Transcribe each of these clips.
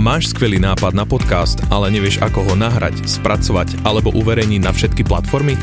Máš skvelý nápad na podcast, ale nevieš ako ho nahrať, spracovať alebo uverejniť na všetky platformy?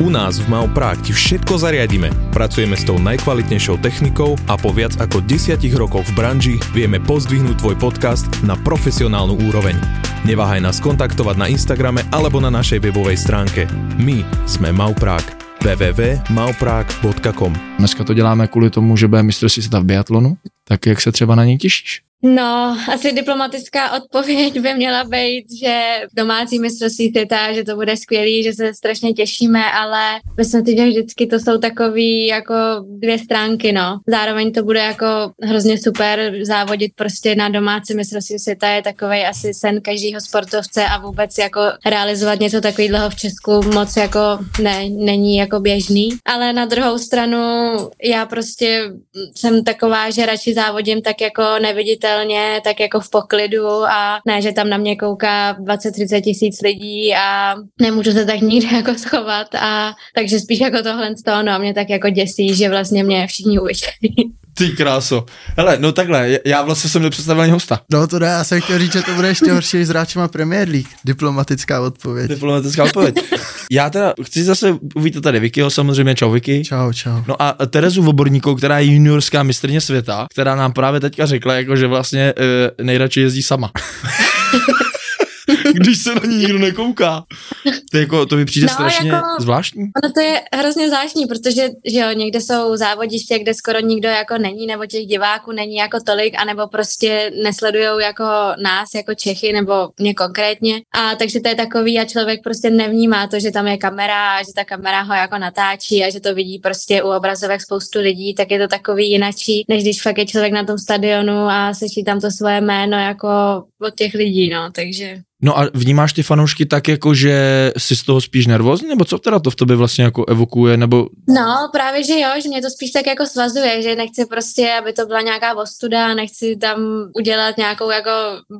U nás v Mauprák ti všetko zariadíme. Pracujeme s tou najkvalitnejšou technikou a po viac ako 10 rokoch v branži vieme pozdvihnúť tvoj podcast na profesionálnu úroveň. Neváhaj nás kontaktovať na Instagrame alebo na našej webovej stránke. My sme Mauprák. www.mauprák.com. Dneska to děláme kvůli tomu, že bude mistrovství světa v biatlonu, tak jak se třeba na něj těšíš? No, asi diplomatická odpověď by měla být, že domácí mistrovství světa, že to bude skvělý, že se strašně těšíme, ale myslím si, že vždycky to jsou takový jako dvě stránky, no. Zároveň to bude jako hrozně super závodit prostě na domácí mistrovství světa, je takovej asi sen každého sportovce a vůbec jako realizovat něco takového v Česku moc jako ne, není jako běžný. Ale na druhou stranu já prostě jsem taková, že radši závodím tak jako neviditelně, tak jako v poklidu a ne, že tam na mě kouká 20-30 tisíc lidí a nemůžu se tak nikde jako schovat a takže spíš jako tohle z toho, no a mě tak jako děsí, že vlastně mě všichni uviděli. Ty kráso. Hele, no takhle, já vlastně jsem nepředstavil ani hosta. No to ne, já jsem chtěl říct, že to bude ještě horší s hráčima Premier League. Diplomatická odpověď. Já teda chci zase uvítat tady Vickyho samozřejmě. Čau Vicky. Čau. No a Terezu Voborníkovou, která je juniorská mistryně světa, která nám právě teďka řekla, jako, že vlastně nejradši jezdí sama. Když se na ní nikdo nekouká. To, jako, to mi přijde strašně jako, zvláštní. Ono to je hrozně zvláštní, protože že jo, někde jsou závodiště, kde skoro nikdo jako není, nebo těch diváků není jako tolik, anebo prostě nesledujou jako nás, jako Čechy, nebo mě konkrétně. A takže to je takový a člověk prostě nevnímá to, že tam je kamera, že ta kamera ho jako natáčí a že to vidí prostě u obrazovek spoustu lidí, tak je to takový jinačí, než když fakt je člověk na tom stadionu a slyší tam to svoje jméno jako od těch lidí, no, takže... No a vnímáš ty fanoušky tak jako, že jsi z toho spíš nervózní, nebo co teda to v tobě vlastně jako evokuje, nebo... No právě, že jo, že mě to spíš tak jako svazuje, že nechci prostě, aby to byla nějaká ostuda, nechci tam udělat nějakou jako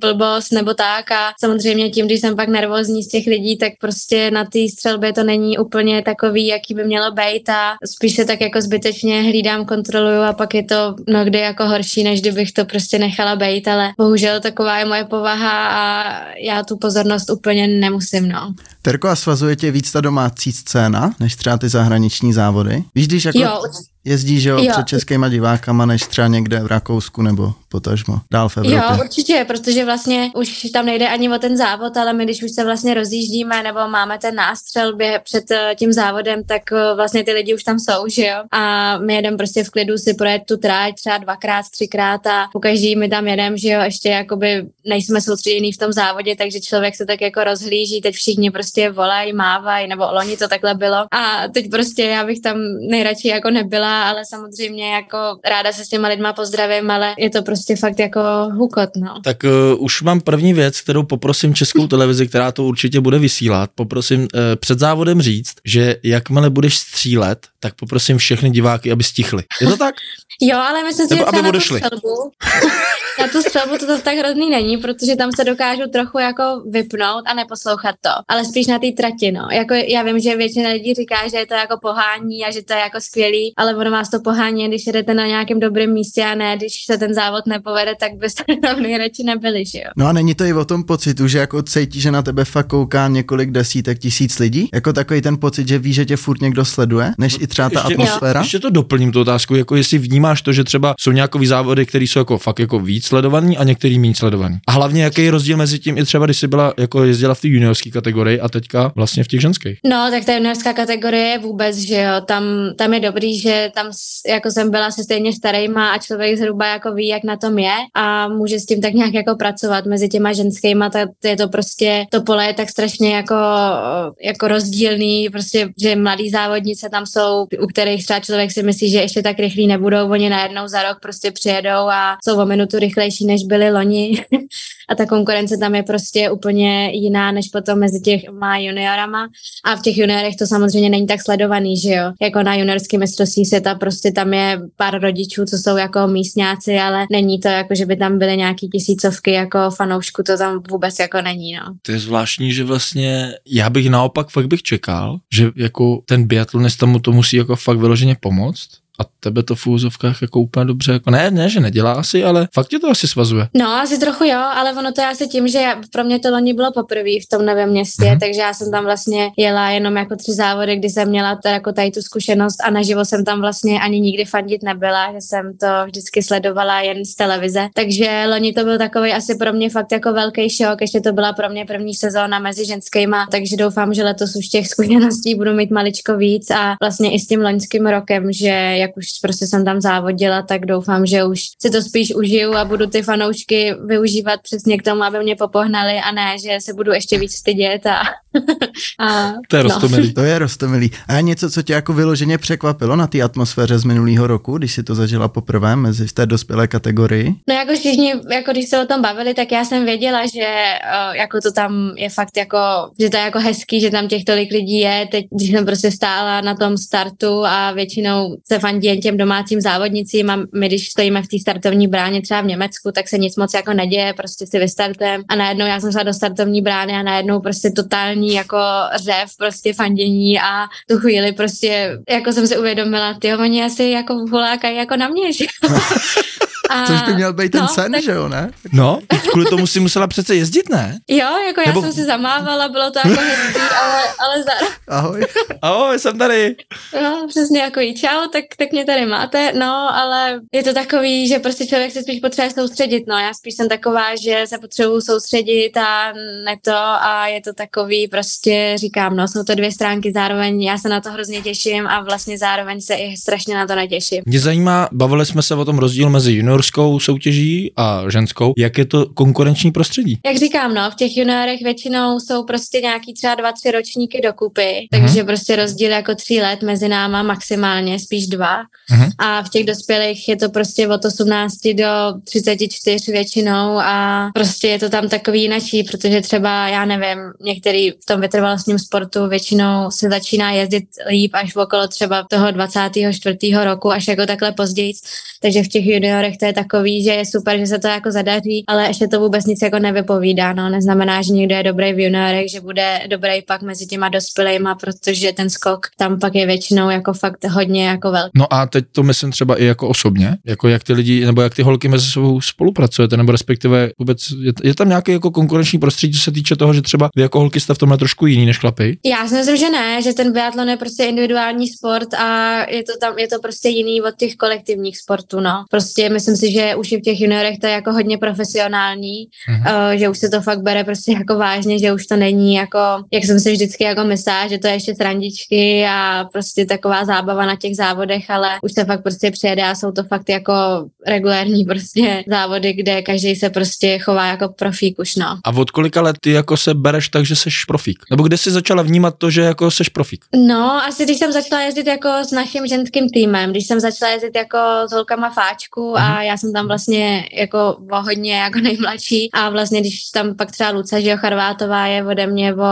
blbost nebo tak a samozřejmě tím, když jsem pak nervózní z těch lidí, tak prostě na té střelbě to není úplně takový, jaký by mělo být a spíš se tak jako zbytečně hlídám, kontroluju a pak je to mnohdy jako horší, než kdybych to prostě nechala být, ale bohužel taková je moje povaha a já tu pozornost úplně nemusím, no. Terko, a svazuje tě víc ta domácí scéna, než třeba ty zahraniční závody? Víš, když jako jezdíš, že jo, před českýma divákama, než třeba někde v Rakousku nebo potažmo dál v Evropě. Jo, určitě, protože vlastně už tam nejde ani o ten závod, ale my když už se vlastně rozjíždíme nebo máme ten nástřel před tím závodem, tak vlastně ty lidi už tam jsou, že jo. A my jedeme prostě v klidu si projet tu tráť třeba dvakrát, třikrát a po každý my tam jedeme, že jo, ještě jakoby nejsme soustředění v tom závodě, takže člověk se tak jako rozhlíží, teď všichni prostě volají, mávají, nebo loni to takhle bylo. A teď prostě já bych tam nejradši jako nebyla, ale samozřejmě jako ráda se s těma lidma pozdravím, ale je to prostě fakt jako hukot, no. Tak už mám první věc, kterou poprosím Českou televizi, která to určitě bude vysílat, poprosím před závodem říct, že jakmile budeš střílet, tak poprosím všechny diváky, aby stichli. Je to tak? Jo, ale myslím si, že aby odešli. Na tu střelbu to tak hrozný není, protože tam se dokážu trochu jako vypnout a neposlouchat to, ale spíš na té trati, no. Jako já vím, že většina lidí říká, že je to jako pohání a že to je jako skvělý, ale ono vás to pohání, když jedete na nějakém dobrém místě a ne, když se ten závod nepovede, tak byste tam nejradši nebyli, že jo. No a není to i o tom pocitu, že jako cítíš, že na tebe fakt kouká několik desítek tisíc lidí? Jako takový ten pocit, že víš, že tě furt někdo sleduje, než i třeba ta atmosféra? Ještě to doplním tu otázku, jako jestli vnímáš to, že třeba jsou nějakový závody, které jsou jako fakt jako víc sledovaný a některý méně sledovaný. A hlavně jaký je rozdíl mezi tím, i třeba když jsi byla jako jezdila v té juniorské kategorii a teďka vlastně v těch ženských? No, tak ta juniorská kategorie je vůbec, že jo, tam je dobrý, že tam jako jsem byla se stejně starejma a člověk zhruba jako ví, jak na tom je a může s tím tak nějak jako pracovat. Mezi těma ženskýma je to prostě, to pole je tak strašně jako rozdílný, prostě, že mladý závodnice tam jsou, u kterých třeba člověk si myslí, že ještě tak rychlí nebudou, oni najednou za rok prostě přijedou a jsou o minutu rychlejší, než byly loni. A ta konkurence tam je prostě úplně jiná, než potom mezi těma juniorama. A v těch juniorech to samozřejmě není tak sledovaný, že jo? Jako na juniorském mistrovství světa prostě tam je pár rodičů, co jsou jako místňáci, ale není to jako, že by tam byly nějaký tisícovky jako fanoušku, to tam vůbec jako není, no. To je zvláštní, že vlastně já bych naopak fakt bych čekal, že jako ten biatlonista mu to musí jako fakt vyloženě pomoct. a tebe to v úzovkách jako úplně dobře, jako ne, že nedělá asi, ale fakt tě to asi svazuje. No, asi trochu jo, ale ono to je asi tím, že pro mě to loni bylo poprvé v tom Novém Městě, takže já jsem tam vlastně jela jenom jako 3 závody, kdy jsem měla teda jako tady tu zkušenost a naživo jsem tam vlastně ani nikdy fandit nebyla, že jsem to vždycky sledovala jen z televize, takže loni to byl takový asi pro mě fakt jako velký šok, ještě to byla pro mě první sezóna mezi ženskýma, takže doufám, že letos už těch zkušeností budu mít maličko víc a vlastně i s tím loňským rokem, že jak už prostě jsem tam závodila, tak doufám, že už si to spíš užiju a budu ty fanoušky využívat přesně k tomu, aby mě popohnali a ne, že se budu ještě víc stydět a to je roztomilý. No. To je roztomilý. A něco, co tě jako vyloženě překvapilo na té atmosféře z minulého roku, když si to zažila poprvé mezi v té dospělé kategorii? No jako všichni, jako když se o tom bavili, tak já jsem věděla, že jako to tam je fakt jako, že to je jako hezký, že tam těch tolik lidí je. Teď, když jsem prostě stála na tom startu a většinou se fandí jen těm domácím závodnicím a my, když stojíme v té startovní bráně třeba v Německu, tak se nic moc jako neděje, prostě si vystartujeme a najednou já jsem šla do startovní brány a najednou prostě totální jako řev, prostě fandění a tu chvíli prostě jako jsem si uvědomila, ty oni asi jako hulákají jako na mě, že jo? Což by měl být ten sen, tak... že jo, ne? No, kvůli tomu si musela přece jezdit, ne? Jo, jako já jsem si zamávala, bylo to jako hezký, ale zároveň. Ahoj, jsem tady. No, přesně jako i čau, tak mě tady máte, no, ale je to takový, že prostě člověk se spíš potřebuje soustředit, no, já spíš jsem taková, že se potřebuju soustředit a ne to a je to takový, prostě říkám, no, jsou to 2 stránky zároveň, já se na to hrozně těším a vlastně zároveň se i strašně na to netěším. Mě zajímá, bavili jsme se o tom rozdíl mezi juniorskou soutěží a ženskou. Jak je to konkurenční prostředí? Jak říkám, no, v těch juniorech většinou jsou prostě nějaký třeba 2-3 ročníky dokupy, takže prostě rozdíl jako 3 let mezi náma maximálně, spíš 2. A v těch dospělých je to prostě od 18 do 34 většinou a prostě je to tam takový jinačí, protože třeba, já nevím, některý v tom vytrvalostním sportu většinou se začíná jezdit líp až okolo třeba toho 24. roku, až jako takhle později, takže v těch juniorech to je takový, že je super, že se to jako zadaří, ale ještě to vůbec nic jako nevypovídá, no, neznamená, že někdo je dobrý v juniorech, že bude dobrý pak mezi těma dospělejma, protože ten skok tam pak je většinou jako fakt hodně jako velký. No a teď to myslím třeba i jako osobně, jako jak ty lidi, nebo jak ty holky mezi sebou spolupracujete, nebo respektive vůbec, je tam nějaký jako konkurenční prostředí, co se týče toho, že třeba vy jako holky jste v tomhle trošku jiný než chlapy? Já si myslím, že ne, že ten biatlon je prostě individuální sport a je to prostě jiný od těch kolektivních sportů, no. Prostě myslím si, že už i v těch juniorech to je jako hodně profesionální, že už se to fakt bere prostě jako vážně, že už to není jako, jak jsem si vždycky jako myslela, že to je ještě srandičky a prostě taková zábava na těch závodech, ale už se fakt prostě přijede a jsou to fakt jako regulární prostě závody, kde každý se prostě chová jako profík už, no. A od kolika let ty jako se bereš tak, že seš profík? Nebo kde jsi začala vnímat to, že jako seš profík? No, asi když jsem začala jezdit jako s naším ženským týmem, když jsem začala jezdit jako s holkama fáčku a já jsem tam vlastně jako hodně jako nejmladší a vlastně když tam pak třeba Luce, že jo, Charvátová je ode mě o,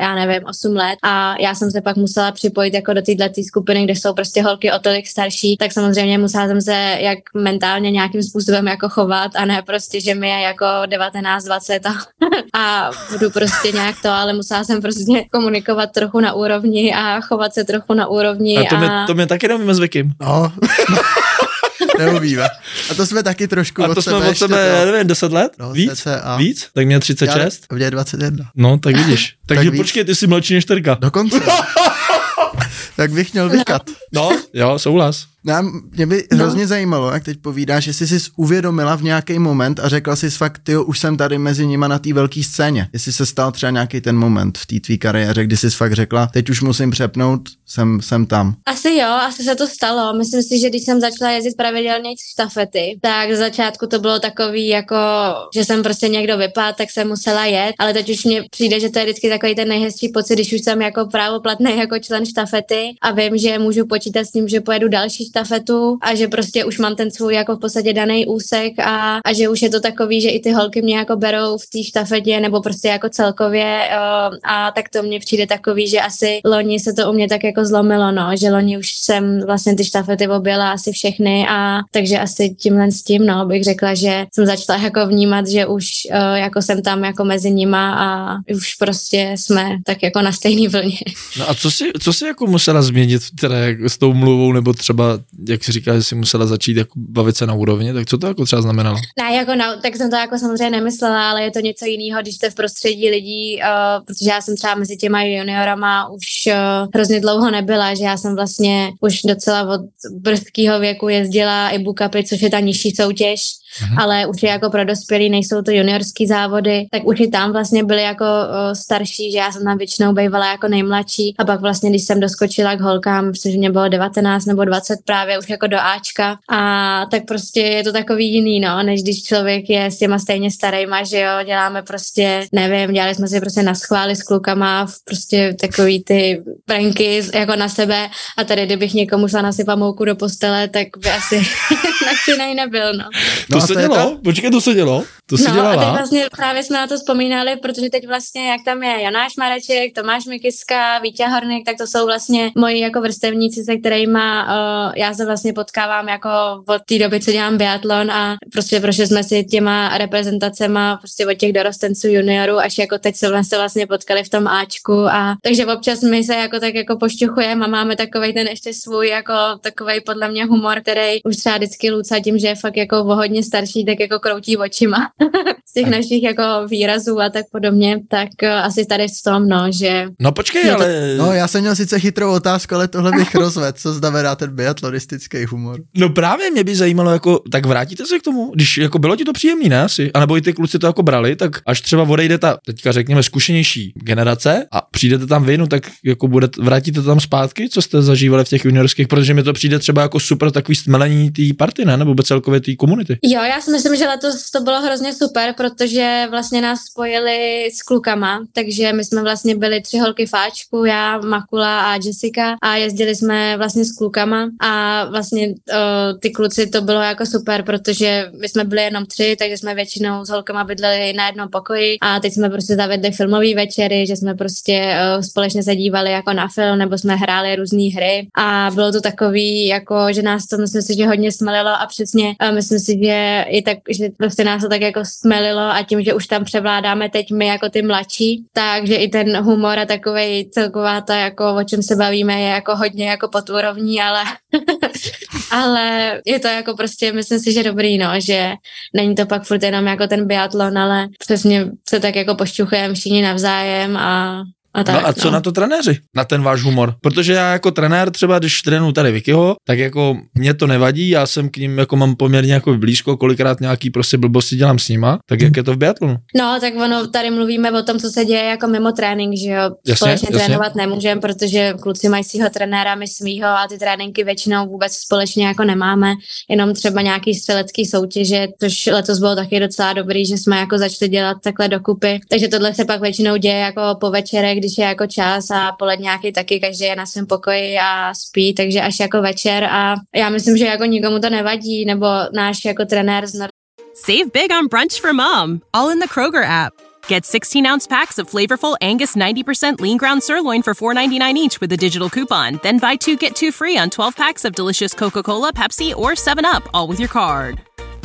já nevím, 8 let a já jsem se pak musela připojit jako do této skupiny, kde jsou prostě holky o tolik starší, tak samozřejmě musela jsem se jak mentálně nějakým způsobem jako chovat a ne prostě, že mi je jako 19, 20 a budu prostě nějak to, ale musela jsem prostě komunikovat trochu na úrovni a chovat se trochu na úrovni. A to mě taky nevíme zvykem. No. Neubývá. A to jsme taky trošku od sebe. A to jsme od sebe, nevím, 10 let? No, víc? Víc? Tak mě 36? A mě je 21. No, tak vidíš. Takže počkej, ty jsi mladší než Terka. Dokonce. Tak bych měl vykat. No, jo, souhlas. Mě by hrozně zajímalo, jak teď povídáš, jestli jsi uvědomila v nějaký moment a řekla jsi fakt, tyjo, už jsem tady mezi nima na té velké scéně. Jestli se stal třeba nějaký ten moment v té tvý kariéře, kdy jsi fakt řekla, teď už musím přepnout, jsem tam. Asi jo, asi se to stalo. Myslím si, že když jsem začala jezdit pravidelně z štafety, tak z začátku to bylo takový, jako, že jsem prostě někdo vypadl, tak jsem musela jet, ale teď už mně přijde, že to je vždycky takový ten nejhezčí pocit, když už jsem jako právoplatný jako člen štafety a vím, že můžu počítat s tím, že pojedu další štafetu a že prostě už mám ten svůj jako v podstatě daný úsek a že už je to takový, že i ty holky mě jako berou v té štafetě nebo prostě jako celkově a tak to mně přijde takový, že asi loni se to u mě tak jako zlomilo, no, že loni už jsem vlastně ty štafety objela asi všechny a takže asi tímhle s tím, no, bych řekla, že jsem začala jako vnímat, že už jako jsem tam jako mezi nima a už prostě jsme tak jako na stejný vlně. No a co si jako musela změnit teda jako s tou mluvou, nebo třeba, jak si říká, že si musela začít jako bavit se na úrovni, tak co to jako třeba znamenalo? Ne, jako tak jsem to jako samozřejmě nemyslela, ale je to něco jiného, když jste v prostředí lidí, protože já jsem třeba mezi těma juniorama už hrozně dlouho nebyla, že já jsem vlastně už docela od brzkého věku jezdila i Bukapy, což je ta nižší soutěž, ale už je jako pro dospělí, nejsou to juniorský závody, tak už i tam vlastně byly jako starší, že já jsem tam většinou bývala jako nejmladší a pak vlastně, když jsem doskočila k holkám, protože mě bylo 19 nebo 20 právě už jako do Ačka a tak prostě je to takový jiný, no, než když člověk je s těma stejně starejma, že jo, děláme prostě, nevím, dělali jsme si prostě naschvály s klukama prostě takový ty pranky jako na sebe a tady, kdybych někomu šla nasypat mouku do postele, tak by asi nadšenej nebyl, no. No to se dělo? Počkej, to se dělo? No a teď vlastně právě jsme na to vzpomínali, protože teď vlastně, jak tam je Jonáš Mareček, Tomáš Mikiska, Víťa Horník, tak to jsou vlastně moji jako vrstevníci, se kterými já se vlastně potkávám jako od té doby, co dělám biatlon a prostě prošli jsme si těma reprezentacema prostě od těch dorostenců juniorů, až jako teď se vlastně potkali v tom Ačku a takže občas my se jako tak jako pošťuchujeme a máme takovej ten ještě svůj jako takovej podle mě humor, který už třeba vždycky Luca tím, že je fakt jako hodně starší, tak jako kroutí očima z těch našich jako výrazů a tak podobně, tak asi tady v tom, no, že... No počkej, ale... No já jsem měl sice chytrou otázku, ale tohle bych rozvedl, co znamená ten biatlonistický humor. No právě mě by zajímalo, jako, tak vrátíte se k tomu, když jako bylo ti to příjemný, ne asi? A nebo i ty kluci to jako brali, tak až třeba odejde ta, teďka řekněme, zkušenější generace a přijdete tam vy, no tak jako vrátíte tam zpátky, co jste zažívali v těch juniorských, protože mi to přijde třeba jako super takový stmelení té party, ne? Nebo celkově té komunity. Jo, já si myslím, že letos to bylo hrozně super, protože vlastně nás spojili s klukama, takže my jsme vlastně byli 3 holky v Ačku, já, Makula a Jessica a jezdili jsme vlastně s klukama a vlastně ty kluci to bylo jako super, protože my jsme byli jenom 3, takže jsme většinou s holkama bydleli na jednom pokoji a teď jsme prostě zavedli filmové večery, že jsme prostě společně se dívali jako na film nebo jsme hráli různé hry a bylo to takový, jako, že nás to myslím si, že hodně smelilo a přesně myslím si, že i tak, že prostě nás to tak jako smelilo a tím, že už tam převládáme teď my jako ty mladší, takže i ten humor a takovej celková ta jako o čem se bavíme je jako hodně jako podúrovní, ale ale je to jako prostě, myslím si, že dobrý, no, že není to pak furt jenom jako ten biatlon, ale přesně se tak jako pošťuchujeme všichni navzájem a tak, no a co no. Na to trenéři? Na ten váš humor? Protože já jako trenér třeba, když trénuju tady Vickyho, tak jako mě to nevadí, já jsem k ním jako mám poměrně jako blízko, kolikrát nějaký prostě blbosti dělám s nima, tak jak je to v biatlonu? No tak ono, tady mluvíme o tom, co se děje jako mimo trénink, že jo, společně trénovat nemůžeme, protože kluci mají svýho trenéra, my svýho a ty tréninky většinou vůbec společně jako nemáme, jenom třeba nějaký střelecký soutěže, což letos bylo taky docela dobrý, že jsme jako začali dělat takhle dokupy, takže tohle se pak většinou děje jako po večerech, když je jako čas a poledňáky taky, každý je na svém pokoji a spí, takže až jako večer a já myslím, že jako nikomu to nevadí, nebo náš jako trenér Save big on brunch for mom, all in the Kroger app. Get 16-ounce packs of flavorful Angus 90% lean ground sirloin for $4.99 each with a digital coupon. Then buy 2, get 2 free on 12 packs of delicious Coca-Cola, Pepsi, or 7-Up, all with your card.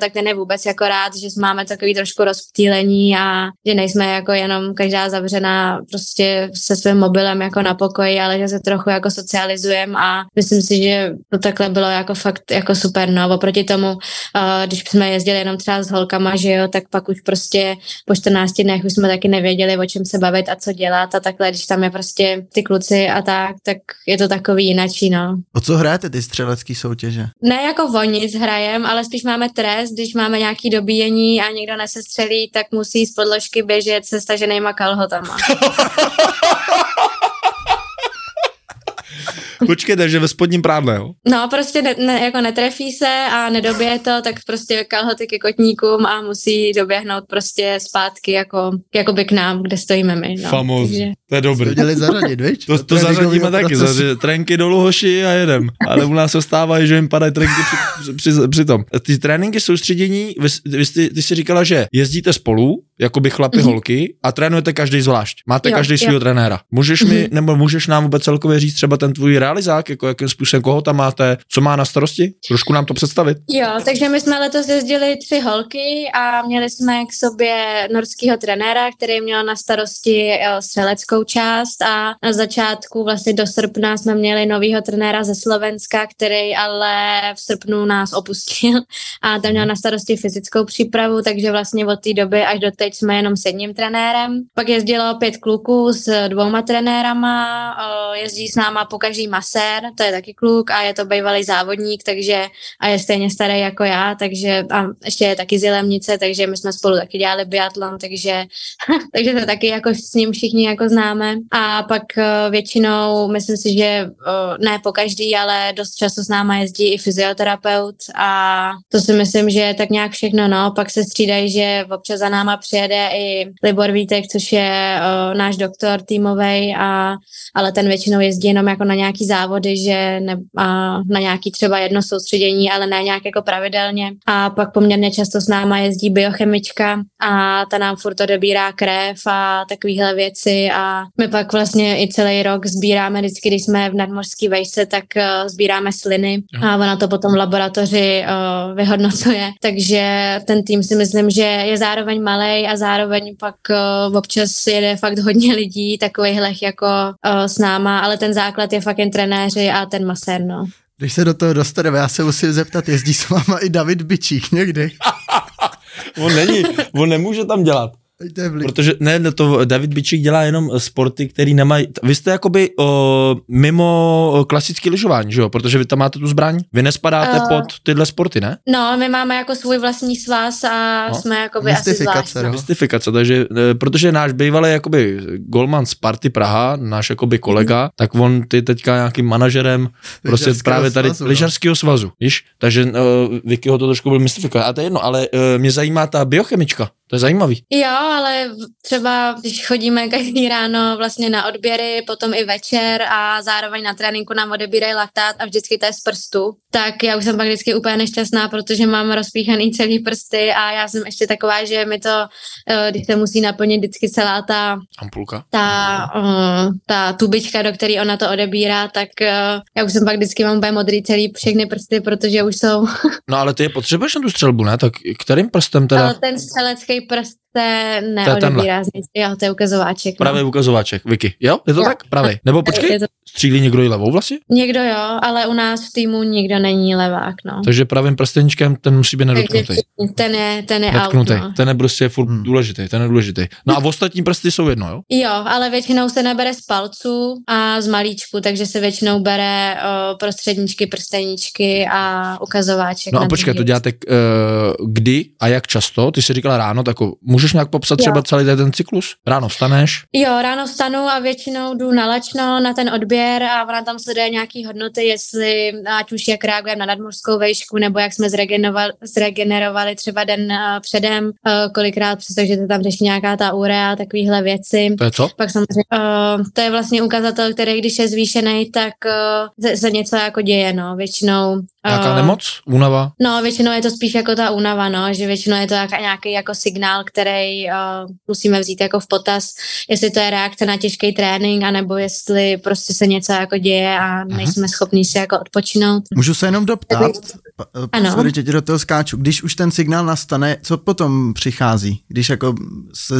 Tak ten je vůbec jako rád, že máme takový trošku rozptýlení a že nejsme jako jenom každá zavřená prostě se svým mobilem jako na pokoji, ale že se trochu jako socializujeme a myslím si, že to takhle bylo jako fakt jako super, no. Oproti tomu, když jsme jezdili jenom třeba s holkama, že jo, tak pak už prostě po 14 dnech už jsme taky nevěděli, o čem se bavit a co dělat a takhle, když tam je prostě ty kluci a tak je to takový jinačí, no. O co hrajete ty střelecký soutěže? Ne jako o nic hrajem, ale spíš máme trest, když máme nějaký dobíjení a někdo nesestřelí, tak musí z podložky běžet se staženýma kalhotama. Počkej, takže ve spodním prádle, jo? No, prostě jako netrefí se a nedobije to, tak prostě kalhoty ke kotníkům a musí doběhnout prostě zpátky jakoby k nám, kde stojíme my. No. Famózní, takže... to je dobrý. Měli zařadit, viď? To zařadíme taky, trenky dolů hoši a jedem. Ale u nás ostávají, že jim padají trenky při tom. Ty tréninky soustředění, ty jsi říkala, že jezdíte spolu, jakoby chlapy, holky a trénujete každý zvlášť. Máte každý svého trenéra. Můžeš mi nebo můžeš nám vůbec celkově říct třeba ten tvůj realizák, jako jakým způsobem, koho tam máte, co má na starosti? Trošku nám to představit. Jo, takže my jsme letos jezdili 3 holky a měli jsme k sobě norského trenéra, který měl na starosti střeleckou část a na začátku vlastně do srpna jsme měli novýho trenéra ze Slovenska, který ale v srpnu nás opustil a tam měl na starosti fyzickou přípravu, takže vlastně od té doby až do teď jsme jenom s jedním trenérem. Pak jezdilo 5 kluků s 2 trenérama, jezdí s náma pokaždý Hasér, to je taky kluk a je to bývalý závodník, takže a je stejně starý jako já, takže a ještě je taky z Jilemnice, takže my jsme spolu taky dělali biatlon, takže to taky jako s ním všichni jako známe. A pak většinou, myslím si, že ne pokaždý, ale dost často s náma jezdí i fyzioterapeut a to si myslím, že je tak nějak všechno, no. Pak se střídají, že občas za náma přijede i Libor Vítek, což je náš doktor týmovej, ale ten většinou jezdí jenom jako na nějaký závody, že ne, na nějaký třeba jedno soustředění, ale ne nějak jako pravidelně. A pak poměrně často s náma jezdí biochemička a ta nám furt odebírá krev a takovýhle věci a my pak vlastně i celý rok sbíráme, vždycky, když jsme v nadmořský vejce, tak sbíráme sliny a ona to potom v laboratoři vyhodnocuje. Takže ten tým si myslím, že je zároveň malej a zároveň pak občas jede fakt hodně lidí, takovýchhlech jako s náma, ale ten základ je fakt jen trenéři a ten Hasér, no. Když se do toho dostaneme, já se musím zeptat, jezdí s váma i David Bičík někdy? On nemůže tam dělat. Protože ne, to David Bičík dělá jenom sporty, který nemají. Vy jste jakoby mimo klasický lyžování, že jo? Protože vy tam máte tu zbraň. Vy nespadáte pod tyhle sporty, ne? No, my máme jako svůj vlastní svaz a jsme jakoby asi zvlášť. Mystifikace, takže, protože náš bývalý jakoby golman Sparty Praha, náš jakoby kolega, tak on ty teďka nějakým manažerem prostě právě tady lyžařského svazu, víš? Takže Vicky ho to trošku byl mystifikovat. A to je jedno, ale mě zajímá ta biochemička. To je zajímavý. Jo, ale třeba, když chodíme každý ráno vlastně na odběry, potom i večer a zároveň na tréninku nám odebírají laktát a vždycky to je z prstu, tak já už jsem pak vždycky úplně nešťastná, protože mám rozpíchaný celý prsty a já jsem ještě taková, že mi to, když se musí naplnit vždycky celá ta ampulka, ta tubička, do které ona to odebírá, tak já už jsem pak vždycky mám úplně modrý celý všechny prsty, protože už jsou. No ale ty je potřebuješ na tu střelbu, ne? Tak kterým prstem teda? Ale ten střelecký prst se neodebírá z nic. Jo, to je ukazováček. Pravý ukazováček, Vicky. Jo? Je to tak? Pravý. Nebo počkej, střílí někdo i levou vlastně? Někdo jo, ale u nás v týmu nikdo není levák, no. Takže pravým prsteničkem ten musí být nedotknutý. Ten je out, no. Ten je prostě furt důležitý, ten je důležitý. No a ostatní prsty jsou jedno, jo? Jo, ale většinou se nebere z palců a z malíčku, takže se většinou bere prostředníčky, prsteničky a ukazováček. No a počkej, to děláte kdy a jak často? Ty jsi říkala ráno, tak můžeš nějak popsat třeba celý ten cyklus? Ráno vstaneš? Jo, ráno vstanu a většinou jdu na lačno na ten odběr a ona tam sleduje nějaký hodnoty, jestli ať už jak reagujeme na nadmořskou vejšku, nebo jak jsme zregenerovali třeba den předem, kolikrát, protože to tam řeší nějaká ta urea, takovýhle věci. To je co? Pak samozřejmě, to je vlastně ukazatel, který když je zvýšený, tak se něco jako děje, no, většinou. Nějaká nemoc? Únava? No, většinou je to spíš jako ta únava, no, že většinou je to nějaký jako signál, který musíme vzít jako v potaz, jestli to je reakce na těžký trénink, anebo jestli prostě se něco jako děje a nejsme schopni si jako odpočinout. Můžu se jenom doptat? Ano. Sorry, tě do toho skáču. Když už ten signál nastane, co potom přichází? Když jako se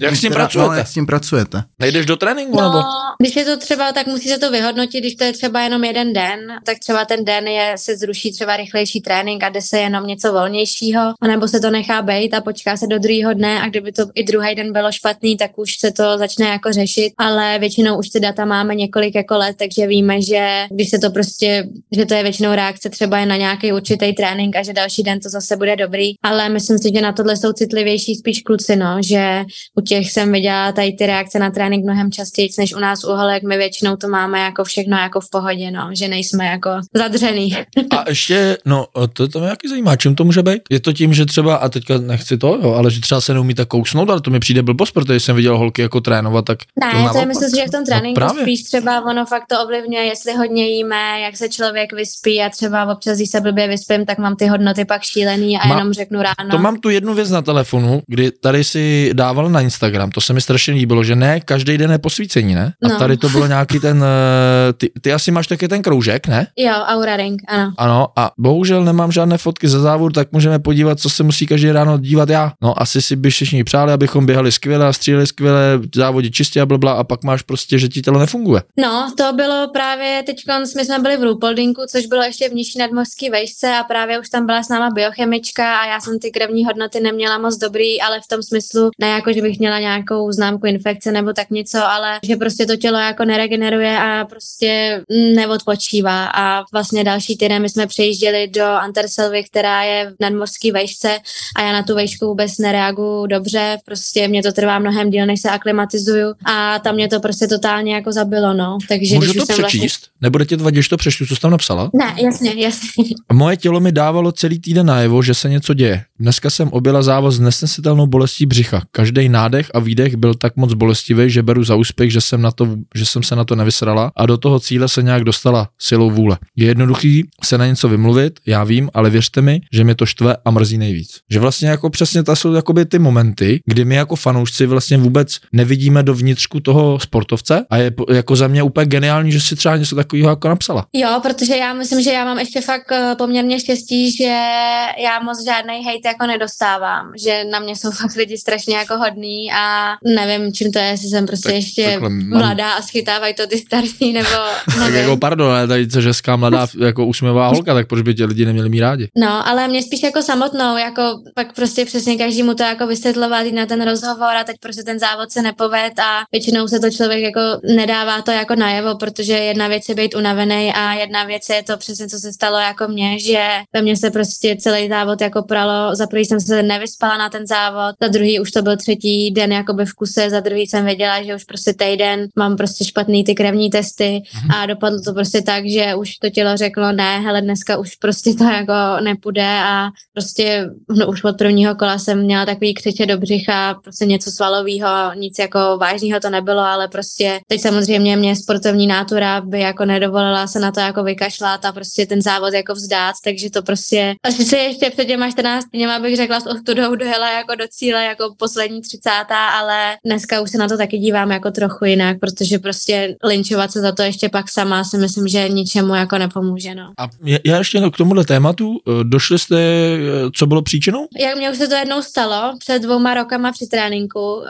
jak s tím pracujete? No, jak s tím pracujete? Nejdeš do tréninku? No, nebo? Když je to třeba, tak musí se to vyhodnotit, když to je třeba jenom jeden den, tak třeba ten den se zruší třeba rychlejší trénink a jde se jenom něco volnějšího, anebo se to nechá bejt a počká se do druhého dne a kdyby to i druhý den bylo špatný, tak už se to začne jako řešit, ale většinou už ty data máme několik jako let, takže víme, že když se to prostě, že to je většinou reakce třeba na nějaký určitý trénink a že další den to zase bude dobrý, ale myslím si, že na tohle jsou citlivější spíš kluci, no, že ale u těch jsem viděla tady ty reakce na trénink mnohem častěji, než u nás u holek. My většinou to máme jako všechno jako v pohodě, no, že nejsme jako zadřený. A ještě, no, to mě taky zajímá, čím to může být? Je to tím, že třeba, a teďka nechci to, jo, ale že třeba se neumí tak kousnout, ale to mi přijde blbost, protože jsem viděl holky jako trénovat, tak ne, to je, myslím si, že v tom tréninku no, spíš třeba ono fakt to ovlivňuje, jestli hodně jíme, jak se člověk vyspí, a třeba občas, když se blbě vyspím, tak mám ty hodnoty pak šílený a jenom řeknu ráno. To mám tu jednu věc na telefonu, kdy tady si dával na Instagram, to se mi strašně líbilo, že ne, každý den je posvícení, ne? A no. Tady to bylo nějaký ten, ty asi máš taky ten kroužek, ne? Jo, Aura Ring, ano. Ano, a bohužel nemám žádné fotky ze závod, tak můžeme podívat, co se musí každý ráno dívat já. No, asi si by všichni přáli, abychom běhali skvěle, stříleli skvěle, závodit čistě a blabla, a pak máš prostě, že ti tělo nefunguje. No, to bylo právě teďkonc, my jsme byli v Rupoldinku, což bylo ještě v nižší nadmořské vejšce, a právě už tam byla s náma biochemička a já jsem ty krevní hodnoty neměla moc dobrý, ale v tom smyslu ne jako, že bych měla nějakou známku infekce nebo tak něco, ale že prostě to tělo jako neregeneruje a prostě neodpočívá. A vlastně další týden my jsme přejížděli do Anterselvy, která je v nadmořské vejšce, a já na tu vejšku vůbec nereaguju dobře, prostě mě to trvá mnohem díl, než se aklimatizuju, a tam mě to prostě totálně jako zabilo, no. Takže můžu to přečíst? Vlastně... Nebude tě vadit, když to přečtu, co jsi tam napsala? Ne, jasně. Moje tělo mi dávalo celý týden najevo, že se něco děje. Dneska jsem objela závod s nesnesitelnou bolestí břicha. Každý nádech a výdech byl tak moc bolestivý, že beru za úspěch, že jsem se na to nevysrala a do toho cíle se nějak dostala silou vůle. Je jednoduchý se na něco vymluvit, já vím, ale věřte mi, že mě to štve a mrzí nejvíc. Že vlastně jako přesně ta jsou jakoby ty momenty, kdy my jako fanoušci vlastně vůbec nevidíme do vnitřku toho sportovce, a je jako za mě úplně geniální, že si třeba něco takového jako napsala. Jo, protože já myslím, že já mám ještě fakt poměrně štěstí, že já moc žádnej hejt jako nedostávám, že na mě jsou fakt lidi strašně jako hodný a nevím, čím to je, jestli jsem prostě tak, ještě mladá a schytávají to ty starší, nebo nevím. Tak jako pardon, ale tady se ženská mladá jako usměvá holka, tak proč by tě lidi neměli mít rádi? No, ale mě spíš jako samotnou, jako pak prostě přesně každému to jako vysvětlovat, jít na ten rozhovor, a teď prostě ten závod se nepoved a většinou se to člověk jako nedává to jako najevo, protože jedna věc je být unavený a jedna věc je to přesně, co se stalo jako mně, že ve mně se prostě celý závod jako pralo. Za prvý jsem se nevyspala na ten závod, za druhý už to byl třetí den jakoby v kuse, za druhý jsem věděla, že už prostě týden mám prostě špatný ty krevní testy a dopadlo to prostě tak, že už to tělo řeklo ne, hele, dneska už prostě to jako nepůjde, a prostě no, už od prvního kola jsem měla takový křeče do břicha, prostě něco svalového, nic jako vážného to nebylo, ale prostě teď samozřejmě mě sportovní nátura by jako nedovolila se na to jako vykašlat a prostě ten závod jako vzdát, takže to prostě asi se ještě před těma 14 dny, abych řekla, s ostudou dojela jako do cíle jako poslední 30, ale dneska už se na to taky dívám jako trochu jinak, protože prostě linčovat se za to ještě pak sama si myslím, že ničemu jako nepomůže, no. A já ještě k tomuhle tématu, došli jste, co bylo příčinou? Jak mě už se to jednou stalo, před 2 rokama při tréninku,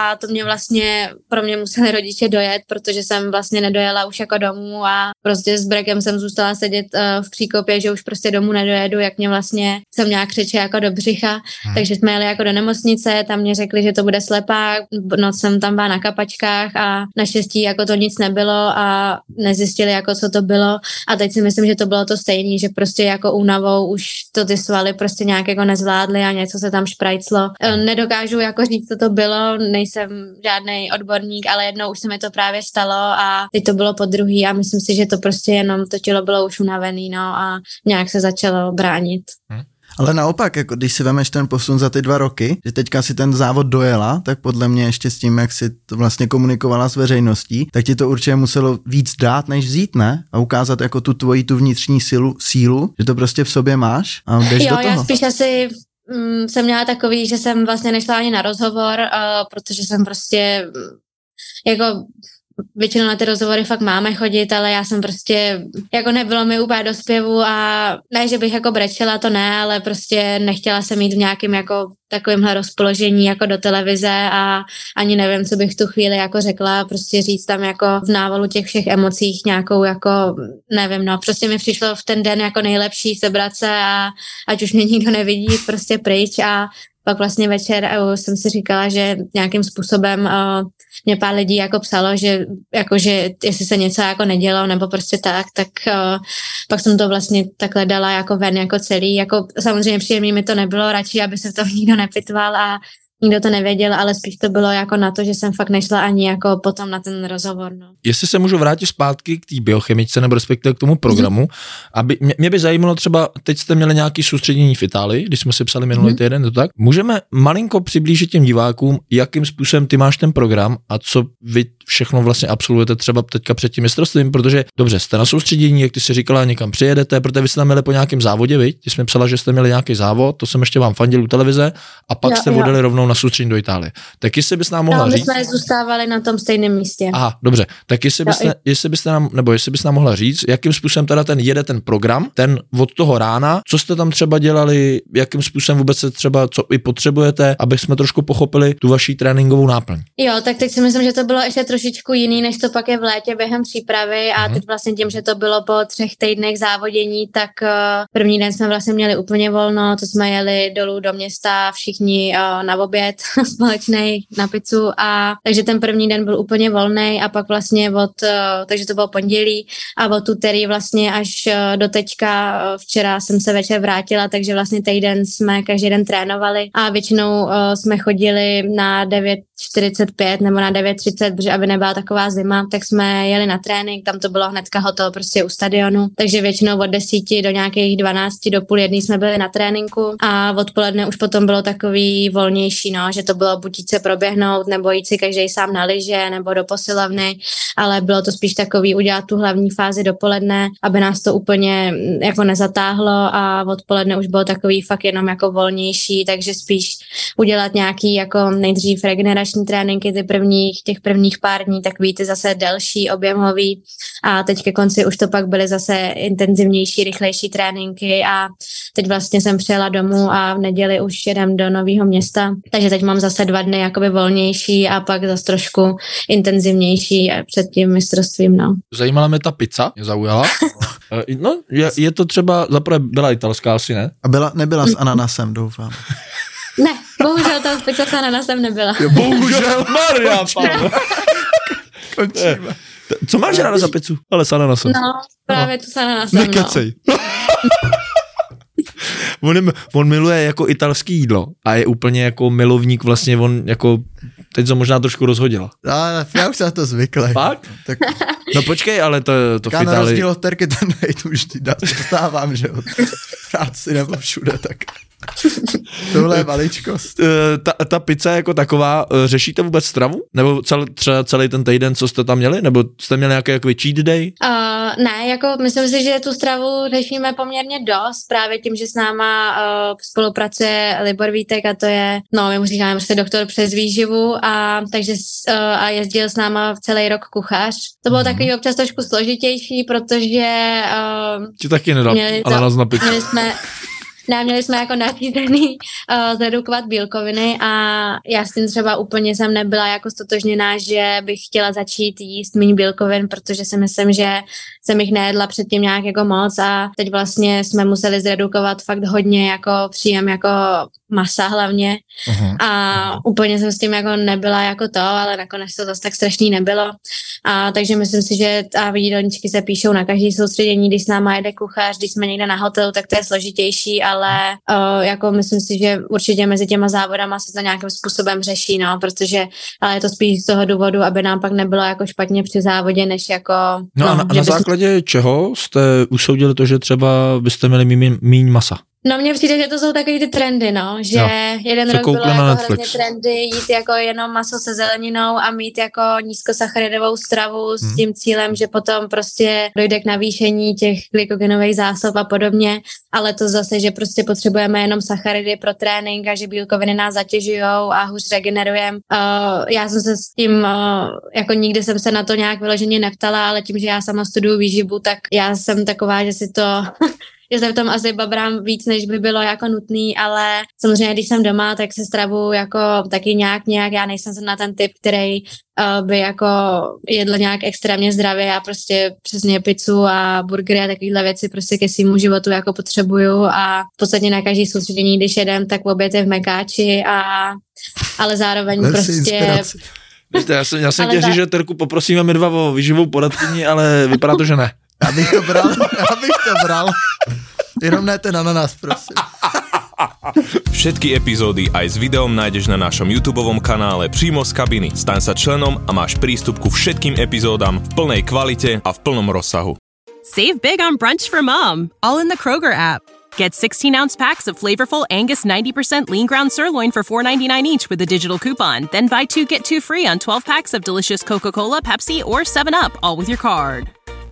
a to mě vlastně, pro mě museli rodiče dojet, protože jsem vlastně nedojela už jako domů a prostě s brekem jsem zůstala sedět v příkopě, že už prostě domů nedojedu, jak mě vlastně jsem nějak křeče jako do břicha, takže jsme jeli jako do nemocnice, tam mě řekli, že to bude slepá, noc jsem tam byla na kapačkách a naštěstí jako to nic nebylo a nezjistili jako co to bylo, a teď si myslím, že to bylo to stejné, že prostě jako únavou už to ty svaly prostě nějak jako nezvládly a něco se tam šprajclo. Nedokážu jako říct, co to bylo, nejsem žádnej odborník, ale jednou už se mi to právě stalo a teď to bylo podruhý a myslím si, že to prostě jenom to tělo bylo už unavený, no, a nějak se začalo bránit. Ale naopak, jako když si vemeš ten posun za ty 2 roky, že teďka si ten závod dojela, tak podle mě ještě s tím, jak si to vlastně komunikovala s veřejností, tak ti to určitě muselo víc dát, než vzít, ne? A ukázat jako tu tvoji, tu vnitřní sílu, že to prostě v sobě máš a jdeš do toho. Jo, já spíš asi... jsem měla takový, že jsem vlastně nešla ani na rozhovor, protože jsem prostě jako... Většinou na ty rozhovory fakt máme chodit, ale já jsem prostě, jako nebylo mi úplně do zpěvu a ne, že bych jako brečela, to ne, ale prostě nechtěla jsem jít v nějakým jako takovýmhle rozpoložení jako do televize a ani nevím, co bych v tu chvíli jako řekla, prostě říct tam jako v návalu těch všech emocích nějakou jako, nevím, no, prostě mi přišlo v ten den jako nejlepší sebrat se a ať už mě nikdo nevidí, prostě pryč. A pak vlastně večer jsem si říkala, že nějakým způsobem mě pár lidí jako psalo, že jestli se něco jako nedělo nebo prostě tak pak jsem to vlastně takhle dala jako ven jako celý. Jako samozřejmě příjemný mi to nebylo, radši, aby se v tom nikdo nepitval a nikdo to nevěděl, ale spíš to bylo jako na to, že jsem fakt nešla ani jako potom na ten rozhovor. No. Jestli se můžu vrátit zpátky k té biochemičce nebo respektive k tomu programu, aby mě by zajímalo třeba, teď jste měli nějaké soustředění v Itálii, když jsme si psali minulý týden, to tak. Můžeme malinko přiblížit těm divákům, jakým způsobem ty máš ten program a co vy všechno vlastně absolvujete třeba teďka před tím mistrovstvím, protože dobře, jste na soustředění, jak ty si říkala, někam přijedete, protože vy jste tam měli po nějakém závodě, viď? Ty jsme psala, že jste měli nějaký závod, to jsem ještě vám fandil u televize a pak jste odjeli rovnou na soustředění do Itálie. Tak jestli bys nám mohla říct. My jsme zůstávali na tom stejném místě. Aha, dobře. Tak jestli bys nám mohla říct, jakým způsobem teda ten program, ten od toho rána, co jste tam třeba dělali, jakým způsobem vůbec se třeba co i potřebujete, aby jsme trošku pochopili tu vaši tréninkovou náplň. Jo, tak teď si myslím, že to bylo ještě trošičku jiný, než to pak je v létě během přípravy a teď vlastně tím, že to bylo po 3 týdnech závodění, tak první den jsme vlastně měli úplně volno, to jsme jeli dolů do města všichni na oběd společnej na pizzu a takže ten první den byl úplně volný a pak vlastně takže to bylo pondělí a od úterý vlastně až do teďka, včera jsem se večer vrátila, takže vlastně týden jsme každý den trénovali a většinou jsme chodili na 9:45 nebo na 9:30, protože aby nebyla taková zima, tak jsme jeli na trénink, tam to bylo hnedka hotel prostě u stadionu, takže většinou od 10 do nějakých 12 do půl jedný jsme byli na tréninku a odpoledne už potom bylo takový volnější, no, že to bylo buď jít se proběhnout, nebo jít si každý sám na lyže, nebo do posilovny, ale bylo to spíš takový udělat tu hlavní fázi dopoledne, aby nás to úplně jako nezatáhlo a odpoledne už bylo takový fakt jenom jako volnější, takže spíš udělat nějaký jako nejdřív regenerační tréninky těch prvních pár dní, takový ty zase delší, objemový a teď ke konci už to pak byly zase intenzivnější, rychlejší tréninky a teď vlastně jsem přijela domů a v neděli už jedem do Nového Města, takže teď mám zase 2 dny jakoby volnější a pak zase trošku intenzivnější před tím mistrovstvím, no. Zajímala mě ta pizza, mě zaujala. No, je to třeba, zaprvé byla italská asi, ne? A nebyla s ananasem, doufám. Ne, bohužel ta pizza s ananasem nebyla. Jo, bohužel, Maria, Pavla. Končíme. Co máš ráda za pizzu? Ale s ananasem. No, právě tu s ananasem, nekecej. No. On miluje jako italský jídlo a je úplně jako milovník vlastně, on jako, teď to možná trošku rozhodila. Já už jsem na to zvyklý. Fakt? Tak, no počkej, ale to v Itálii. Na rozdíl od Terky to nejdu vždy, dostávám, že od práci nebo všude, tak tohle je maličkost. Ta pizza jako taková, řešíte vůbec stravu? Nebo třeba celý ten týden, co jste tam měli? Nebo jste měli nějaký jakový cheat day? Ne, jako myslím si, že tu stravu řešíme poměrně dost, právě tím, že s náma spolupracuje Libor Vítek a to je, no my mu říkáme prostě doktor přes výživu a jezdil s náma celý rok kuchař. To bylo takový občas trošku složitější, protože ti taky nedal, ale nás na pizzu. Měli jsme jako nařízený zredukovat bílkoviny a já s tím třeba úplně jsem nebyla jako stotožněná, že bych chtěla začít jíst méně bílkovin, protože si myslím, že jsem jich nejedla předtím nějak jako moc a teď vlastně jsme museli zredukovat fakt hodně jako příjem jako masa hlavně a úplně jsem s tím jako nebyla jako to, ale nakonec to zase tak strašný nebylo a takže myslím si, že výdelníčky se píšou na každý soustředění, když s náma jede kuchař, když jsme někde na hotelu, tak to je složitější, ale jako myslím si, že určitě mezi těma závodama se to nějakým způsobem řeší, no, protože ale je to spíš z toho důvodu, aby nám pak nebylo jako špatně při závodě, než jako... No a na základě čeho jste usoudili to, že třeba byste měli míň masa? No mně přijde, že to jsou takový ty trendy, no, že jeden rok bylo jako hrozně trendy jít jako jenom maso se zeleninou a mít jako nízkosacharidovou stravu s tím cílem, že potom prostě dojde k navýšení těch glykogenových zásob a podobně, ale to zase, že prostě potřebujeme jenom sacharidy pro trénink a že bílkoviny nás zatěžujou a hůř regenerujeme. Já jsem se s tím, jako nikdy jsem se na to nějak vyloženě neptala, ale tím, že já sama studuju výživu, tak já jsem taková, že si to... že se v tom asi babrám víc, než by bylo jako nutný, ale samozřejmě, když jsem doma, tak se stravu jako taky nějak, já nejsem na ten typ, který by jako jedl nějak extrémně zdravě, já prostě přesně pizzu a burgery a takovéhle věci prostě ke svému životu jako potřebuju a v podstatě na každý soustředění, když jedem, tak oběd je v Mekáči ale zároveň prostě... Já jsem tě říct, že Terku poprosíme my dva o výživovou poradkyni, ale vypadá to, že ne. Já bych to bral. Jenom ne ten ananas, prosím. Všetky epizódy aj s videom nájdeš na našom YouTubeovom kanále Přímo z kabiny. Staň sa členom a máš prístup ku všetkým epizódám v plnej kvalite a v plnom rozsahu. Save big on brunch for mom, all in the Kroger app. Get 16-ounce packs of flavorful Angus 90% lean ground sirloin for $4.99 each with a digital coupon. Then buy 2, get 2 free on 12 packs of delicious Coca-Cola, Pepsi, or 7-Up, all with your card.